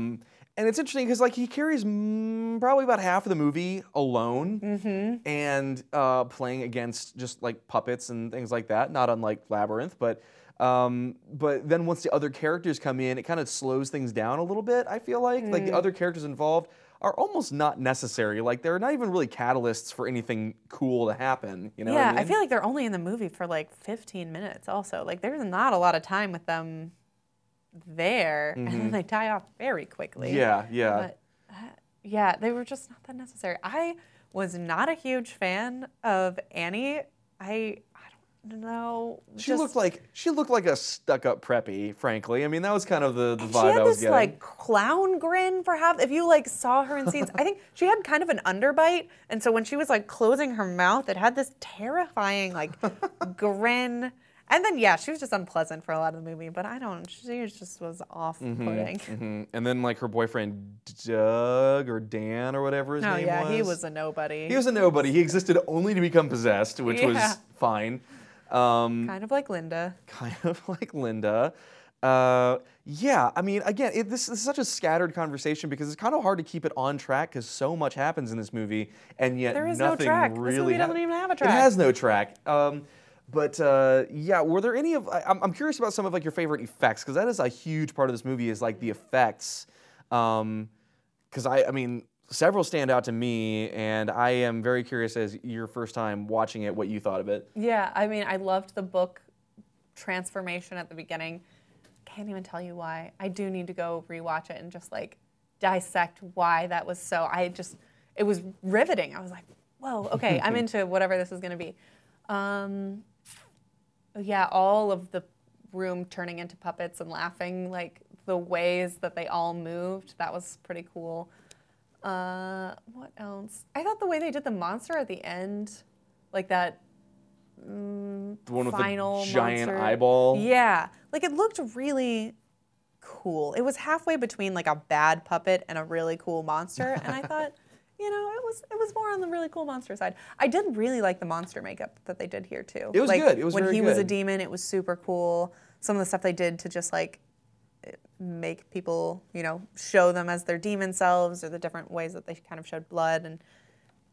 and it's interesting because like he carries probably about half of the movie alone, mm-hmm. and playing against just like puppets and things like that. Not unlike Labyrinth, but then once the other characters come in, it kind of slows things down a little bit. I feel like the other characters involved are almost not necessary. Like, they're not even really catalysts for anything cool to happen, what I mean? I feel like they're only in the movie for, 15 minutes also. Like, there's not a lot of time with them there, mm-hmm. and then they die off very quickly. Yeah. But, they were just not that necessary. I was not a huge fan of Annie. No, she looked like a stuck-up preppy. Frankly, I mean that was kind of the vibe I was getting. She had this clown grin, perhaps. If you saw her in scenes, I think she had kind of an underbite, and so when she was closing her mouth, it had this terrifying grin. And then she was just unpleasant for a lot of the movie. But she just was off-putting. Mm-hmm, mm-hmm. And then her boyfriend Doug or Dan or whatever his name was. He was a nobody. He existed only to become possessed, which was fine. Kind of like Linda. I mean, again, this is such a scattered conversation because it's kind of hard to keep it on track because so much happens in this movie, and yet there is nothing no track. Really. This movie doesn't even have a track. It has no track. Were there any of? I'm curious about some of your favorite effects because that is a huge part of this movie is the effects. Because I mean, several stand out to me, and I am very curious as your first time watching it, what you thought of it. Yeah, I mean, I loved the book transformation at the beginning. Can't even tell you why. I do need to go rewatch it and just dissect why that was so. It was riveting. I was like, whoa, okay, I'm into whatever this is going to be. All of the room turning into puppets and laughing, the ways that they all moved, that was pretty cool. What else? I thought the way they did the monster at the end, that the one with final the giant monster. Eyeball. Yeah, it looked really cool. It was halfway between a bad puppet and a really cool monster, and I thought, it was more on the really cool monster side. I did really like the monster makeup that they did here too. It was good. It was very good. When he was a demon, it was super cool. Some of the stuff they did to just make people, show them as their demon selves, or the different ways that they kind of showed blood and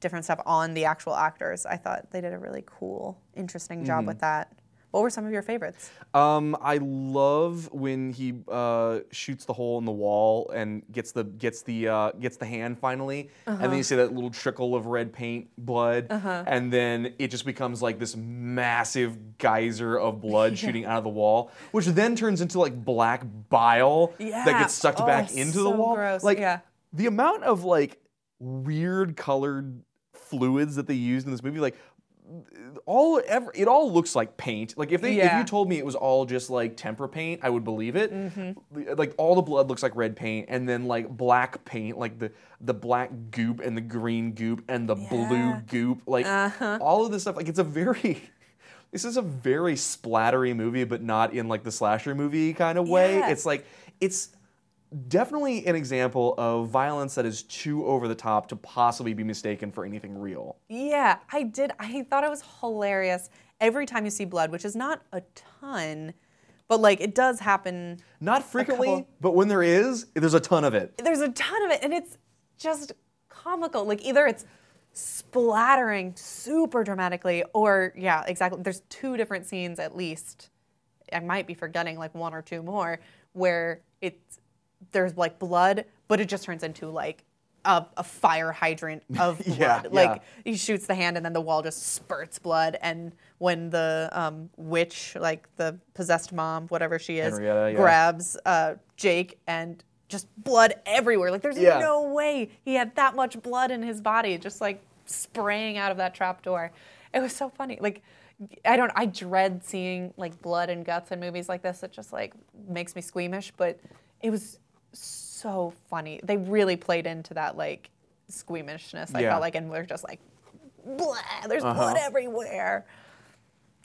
different stuff on the actual actors. I thought they did a really cool, interesting job with that. What were some of your favorites? I love when he shoots the hole in the wall and gets the hand finally, uh-huh. and then you see that little trickle of red paint blood, uh-huh. and then it just becomes this massive geyser of blood shooting out of the wall, which then turns into black bile that gets sucked back into the wall. Gross. The amount of weird colored fluids that they used in this movie, it all looks like paint. If you told me it was all just tempera paint, I would believe it. Mm-hmm. All the blood looks like red paint, and then black paint, the black goop and the green goop and the blue goop, all of this stuff. This is a very splattery movie, but not in the slasher movie kind of way. Yeah. It's definitely an example of violence that is too over the top to possibly be mistaken for anything real. Yeah, I thought it was hilarious. Every time you see blood, which is not a ton, but it does happen. Not frequently, but when there is, there's a ton of it. And it's just comical. Either it's splattering super dramatically, or yeah, exactly. There's two different scenes at least. I might be forgetting like one or two more where there's like blood, but it just turns into like a fire hydrant of blood. He shoots the hand and then the wall just spurts blood. And when the witch, like the possessed mom, whatever she is, grabs Jake, and just blood everywhere. Like there's no way he had that much blood in his body, just like spraying out of that trap door. It was so funny. Like I dread seeing like blood and guts in movies like this. It just like makes me squeamish, but it was so funny. They really played into that like squeamishness. I felt like, and we're just like, blah, there's blood everywhere.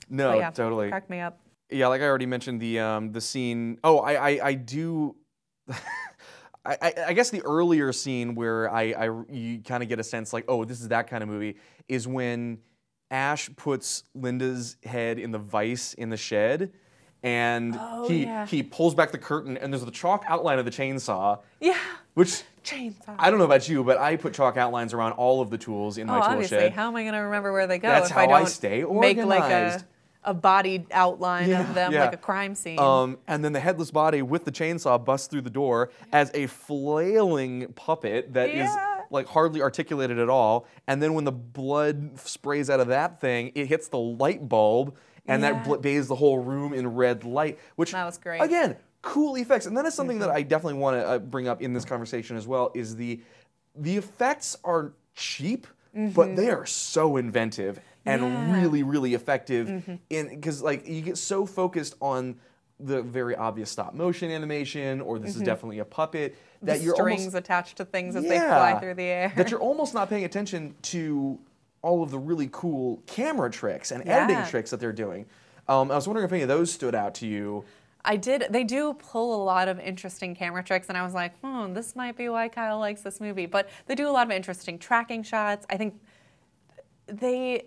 No, totally. It cracked me up. Yeah, like I already mentioned the scene. Oh, I do. I guess the earlier scene where you kind of get a sense like, oh, this is that kind of movie, is when Ash puts Linda's head in the vice in the shed, and he pulls back the curtain, and there's the chalk outline of the chainsaw. Yeah. Which chainsaw. I don't know about you, but I put chalk outlines around all of the tools in my tool shed. How am I going to remember where they go? That's if how I don't stay organized. Make like a body outline of them, like a crime scene. And then the headless body with the chainsaw busts through the door as a flailing puppet that is like hardly articulated at all. And then when the blood sprays out of that thing, it hits the light bulb, and that bathes the whole room in red light. Which that was great. Again, cool effects. And that is something that I definitely want to bring up in this conversation as well, is the effects are cheap, but they are so inventive. And really, really effective, because like you get so focused on the very obvious stop motion animation, or this is definitely a puppet, that the you're strings almost, attached to things as they fly through the air. That you're almost not paying attention to all of the really cool camera tricks and editing tricks that they're doing. I was wondering if any of those stood out to you. I did. They do pull a lot of interesting camera tricks, and I was like, this might be why Kyle likes this movie. But they do a lot of interesting tracking shots. I think they.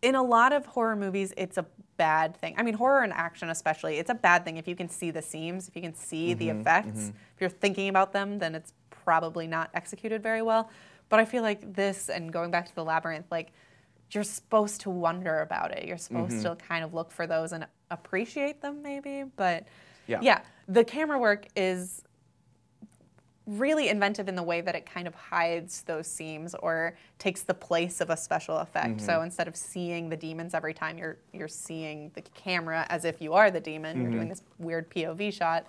In a lot of horror movies, it's a bad thing. I mean, horror and action especially, it's a bad thing if you can see the seams, if you can see the effects. If you're thinking about them, then it's probably not executed very well. But I feel like this, and going back to the Labyrinth, like you're supposed to wonder about it. You're supposed to kind of look for those and appreciate them maybe. But yeah, the camera work is really inventive in the way that it kind of hides those seams or takes the place of a special effect. So instead of seeing the demons every time, you're seeing the camera as if you are the demon. You're doing this weird POV shot.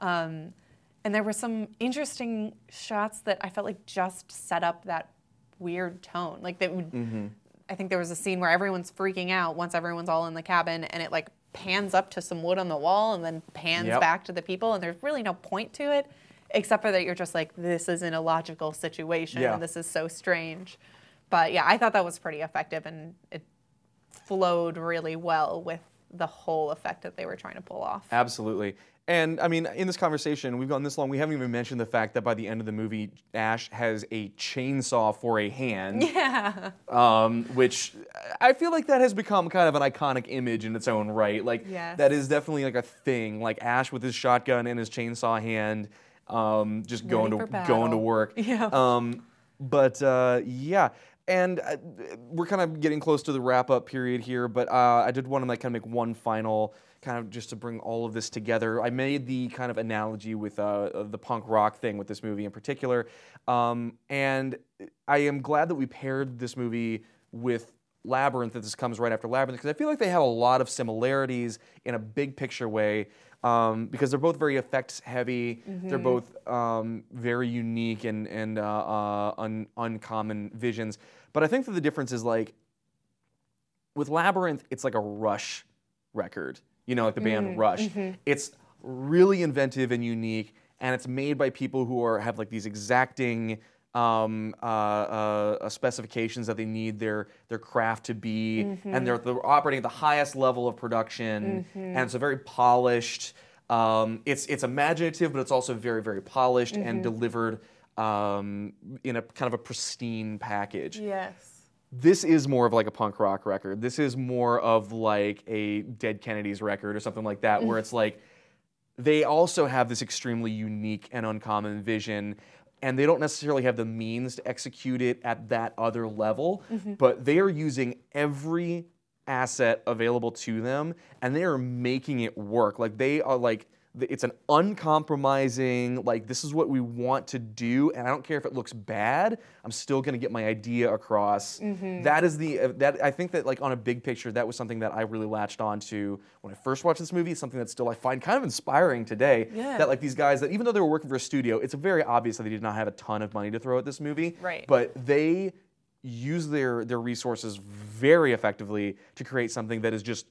And there were some interesting shots that I felt like just set up that weird tone. Like that would, I think there was a scene where everyone's freaking out once everyone's all in the cabin, and it like pans up to some wood on the wall and then pans back to the people, and there's really no point to it. Except for that you're just like, this is an illogical situation, and this is so strange. But yeah, I thought that was pretty effective, and it flowed really well with the whole effect that they were trying to pull off. Absolutely. And I mean, in this conversation, we've gone this long, we haven't even mentioned the fact that by the end of the movie, Ash has a chainsaw for a hand. Yeah. Which I feel like that has become kind of an iconic image in its own right. Like, that is definitely like a thing. Like Ash with his shotgun and his chainsaw hand. Just going to work. Yeah. But we're kind of getting close to the wrap up period here. But I did want to like kind of make one final kind of just to bring all of this together. I made the kind of analogy with the punk rock thing with this movie in particular, and I am glad that we paired this movie with Labyrinth. That this comes right after Labyrinth, because I feel like they have a lot of similarities in a big picture way. Because they're both very effects heavy, they're both very unique and uncommon visions. But I think that the difference is like with Labyrinth, it's like a Rush record, you know, like the band Rush. It's really inventive and unique, and it's made by people who have like these exacting specifications that they need their craft to be, and they're operating at the highest level of production, and it's a very polished. It's imaginative, but it's also very, very polished and delivered in a kind of a pristine package. Yes. This is more of like a punk rock record. This is more of like a Dead Kennedys record or something like that, where it's like they also have this extremely unique and uncommon vision. and they don't necessarily have the means to execute it at that other level, mm-hmm. but they are using every asset available to them, and they are making it work. Like, they are like, it's an uncompromising, like, this is what we want to do, and I don't care if it looks bad, I'm still gonna get my idea across. Mm-hmm. That is the, that I think that, like, on a big picture, that was something that I really latched on to when I first watched this movie. It's something that still I find kind of inspiring today. Yeah. That, like, these guys, that even though they were working for a studio, it's very obvious that they did not have a ton of money to throw at this movie. Right. But they use their resources very effectively to create something that is just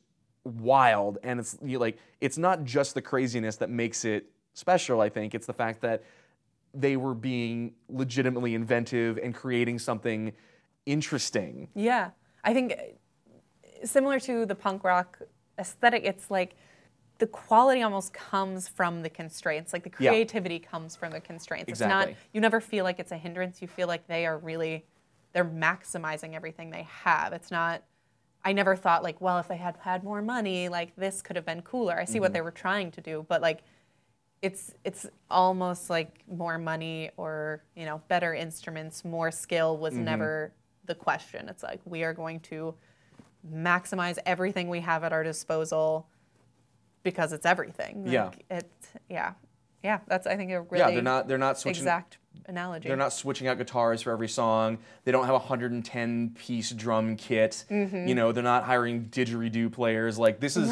wild, and it's, you know, like, it's not just the craziness that makes it special. I think it's the fact that they were being legitimately inventive and creating something interesting. Yeah, I think similar to the punk rock aesthetic, it's like the quality almost comes from the constraints. Like, the creativity comes from the constraints. Exactly. It's not, you never feel like it's a hindrance. You feel like they are really, they're maximizing everything they have. It's not, I never thought, like, well, if they had had more money, like, this could have been cooler. I see mm-hmm. what they were trying to do, but, like, it's almost like more money or, you know, better instruments, more skill was mm-hmm. never the question. It's like, we are going to maximize everything we have at our disposal because it's everything. Like, yeah, that's, I think, a really they're not switching exact analogy. They're not switching out guitars for every song. They don't have a 110-piece drum kit. Mm-hmm. You know, they're not hiring didgeridoo players. Like, this is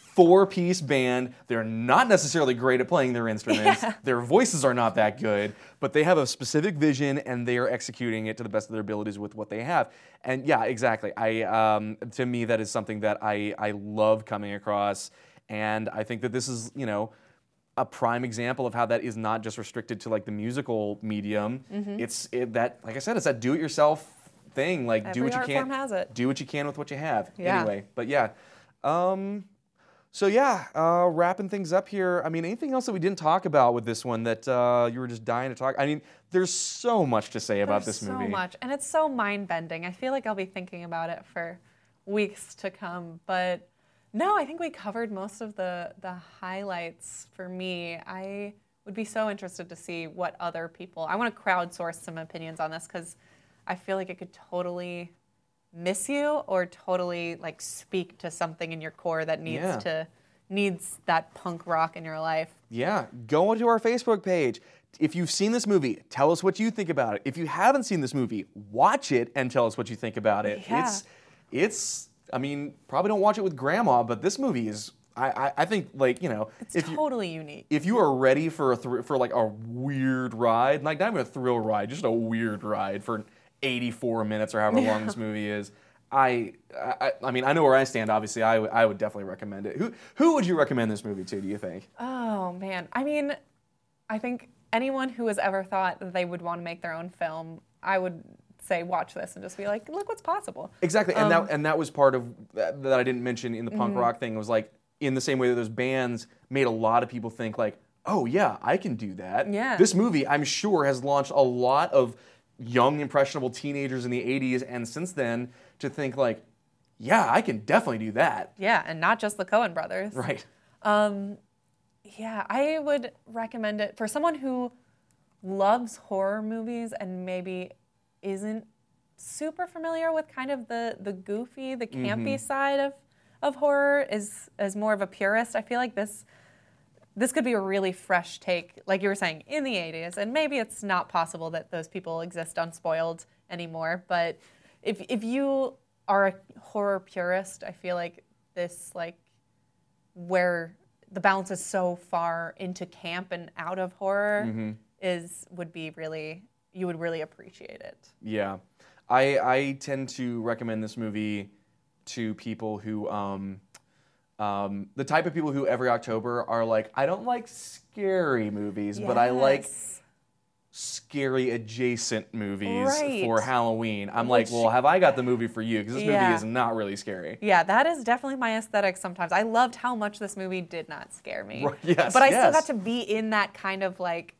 four-piece band. They're not necessarily great at playing their instruments. Yeah. Their voices are not that good, but they have a specific vision, and they are executing it to the best of their abilities with what they have. And yeah, exactly. To me, that is something that I love coming across, and I think that this is, you know, a prime example of how that is not just restricted to, like, the musical medium. Mm-hmm. It's that, like I said, it's that do-it-yourself thing. Like, do what you can with what you have. Yeah. Anyway, but yeah. Wrapping things up here. I mean, anything else that we didn't talk about with this one that you were just dying to talk? I mean, there's so much to say about this movie. There's so much, and it's so mind-bending. I feel like I'll be thinking about it for weeks to come, but no, I think we covered most of the highlights for me. I would be so interested to see what other people... I want to crowdsource some opinions on this, because I feel like it could totally miss you or totally, like, speak to something in your core that needs that punk rock in your life. Yeah, go onto our Facebook page. If you've seen this movie, tell us what you think about it. If you haven't seen this movie, watch it and tell us what you think about it. Yeah. It's I mean, probably don't watch it with grandma, but this movie is, I think, like, you know. It's totally unique. If you are ready for, like, a weird ride, like, not even a thrill ride, just a weird ride for 84 minutes or however long this movie is, I mean, I know where I stand, obviously. I would definitely recommend it. Who would you recommend this movie to, do you think? Oh, man. I mean, I think anyone who has ever thought that they would want to make their own film, I would say watch this and just be like, look what's possible. Exactly, and that was part of that I didn't mention in the punk rock thing. It was like, in the same way that those bands made a lot of people think, like, oh yeah, I can do that. Yeah. This movie, I'm sure, has launched a lot of young impressionable teenagers in the 80s and since then to think, like, yeah, I can definitely do that. Yeah, and not just the Coen brothers. Right. Yeah, I would recommend it for someone who loves horror movies and maybe isn't super familiar with kind of the goofy, the campy side of horror, is more of a purist. I feel like this could be a really fresh take, like you were saying, in the 80s, and maybe it's not possible that those people exist unspoiled anymore, but if you are a horror purist, I feel like this, like, where the balance is so far into camp and out of horror would be really... you would really appreciate it. Yeah. I tend to recommend this movie to people who, the type of people who every October are like, I don't like scary movies, but I like scary adjacent movies for Halloween. I'm like, well, have I got the movie for you? Because this movie is not really scary. Yeah, that is definitely my aesthetic sometimes. I loved how much this movie did not scare me. Right. Yes, but I still got to be in that kind of, like,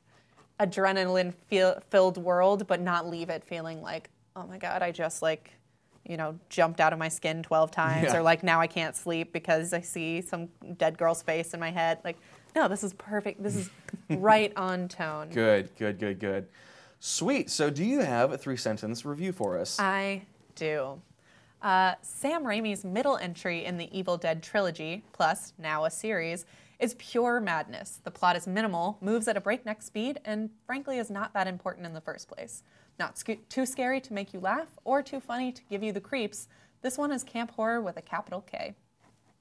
adrenaline-filled world, but not leave it feeling like, oh my God, I just, like, you know, jumped out of my skin 12 times, or, like, now I can't sleep because I see some dead girl's face in my head. Like, no, this is perfect. This is right on tone. Good. Sweet. So do you have a three-sentence review for us? I do. Sam Raimi's middle entry in the Evil Dead trilogy, plus now a series, is pure madness. The plot is minimal, moves at a breakneck speed, and frankly is not that important in the first place. Not too scary to make you laugh or too funny to give you the creeps. This one is camp horror with a capital K.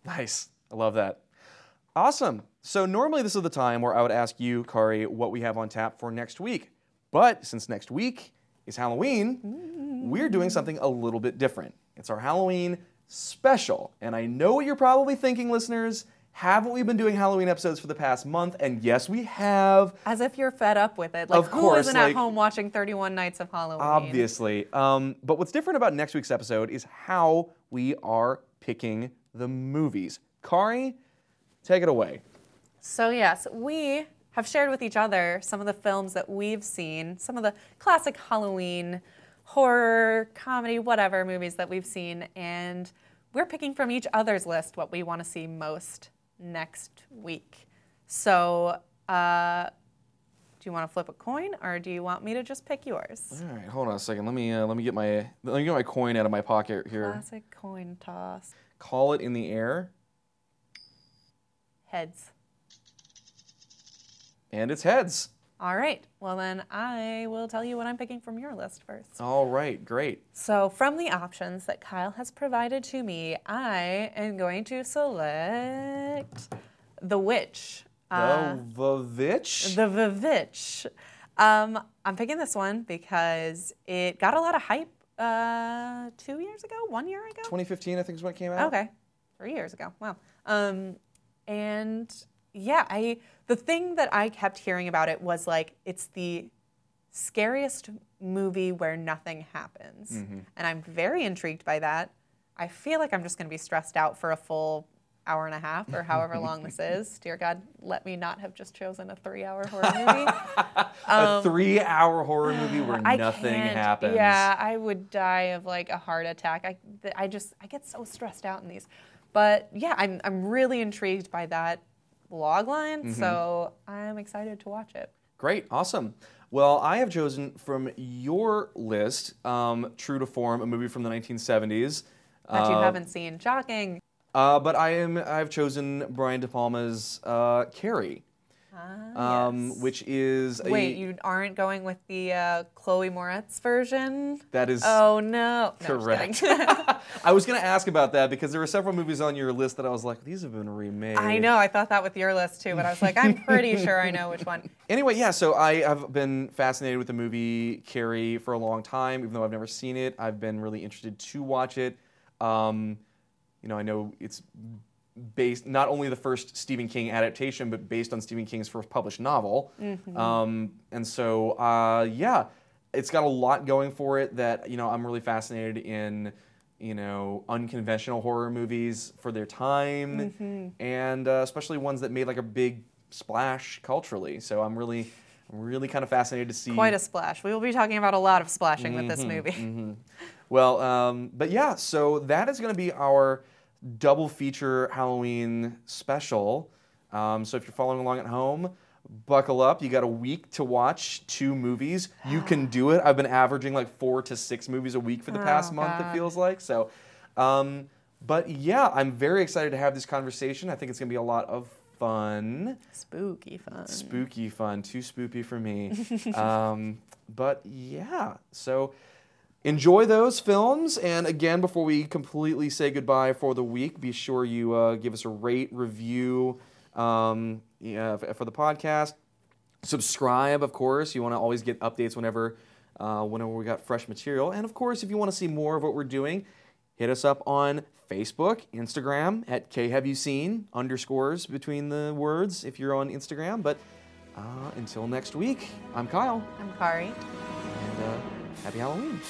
Nice. I love that. Awesome. So normally this is the time where I would ask you, Carrie, what we have on tap for next week. But since next week is Halloween, we're doing something a little bit different. It's our Halloween special. And I know what you're probably thinking, listeners. Haven't we been doing Halloween episodes for the past month? And yes, we have. As if you're fed up with it. Like, of course, who isn't at home watching 31 Nights of Halloween? Obviously. But what's different about next week's episode is how we are picking the movies. Carrie, take it away. So yes, we have shared with each other some of the films that we've seen, some of the classic Halloween horror, comedy, whatever movies that we've seen, and we're picking from each other's list what we want to see most next week. So, do you want to flip a coin, or do you want me to just pick yours? All right, hold on a second. Let me get my coin out of my pocket here. Classic coin toss. Call it in the air. Heads. And it's heads. All right, well then I will tell you what I'm picking from your list first. All right, great. So from the options that Kyle has provided to me, I am going to select The Witch. The Witch. I'm picking this one because it got a lot of hype 2 years ago, 1 year ago? 2015 I think is when it came out. Okay, 3 years ago, wow. And yeah, the thing that I kept hearing about it was like, it's the scariest movie where nothing happens. Mm-hmm. And I'm very intrigued by that. I feel like I'm just going to be stressed out for a full hour and a half or however long this is. Dear God, let me not have just chosen a 3-hour horror movie. A 3-hour horror movie where nothing happens. Yeah, I would die of like a heart attack. I get so stressed out in these. But yeah, I'm really intrigued by that logline, so I'm excited to watch it. Great, awesome. Well, I have chosen from your list, true to form, a movie from the 1970s that you haven't seen. Shocking. But I've chosen Brian De Palma's Carrie, yes. Which is wait, you aren't going with the Chloe Moretz version? That is. Oh no. Correct. No, I was going to ask about that because there were several movies on your list that I was like, these have been remade. I know, I thought that with your list too, but I was like, I'm pretty sure I know which one. Anyway, yeah, so I have been fascinated with the movie Carrie for a long time, even though I've never seen it. I've been really interested to watch it. I know it's based, not only the first Stephen King adaptation, but based on Stephen King's first published novel. Mm-hmm. And so, it's got a lot going for it that, I'm really fascinated in. Unconventional horror movies for their time, and especially ones that made like a big splash culturally. So I'm really kind of fascinated to see. Quite a splash. We will be talking about a lot of splashing with this movie. Well, but yeah, so that is going to be our double feature Halloween special. So if you're following along at home, buckle up. You got a week to watch 2 movies. You can do it. I've been averaging like 4 to 6 movies a week for the past month, it feels like. So, but yeah, I'm very excited to have this conversation. I think it's going to be a lot of fun. Spooky fun. Too spoopy for me. But yeah, so enjoy those films. And again, before we completely say goodbye for the week, be sure you give us a rate, review, for the podcast. Subscribe, of course. You want to always get updates whenever we got fresh material. And of course, if you want to see more of what we're doing, hit us up on Facebook, Instagram at KHaveYouSeen _ between the words if you're on Instagram. But until next week, I'm Kyle. I'm Kari. And happy Halloween.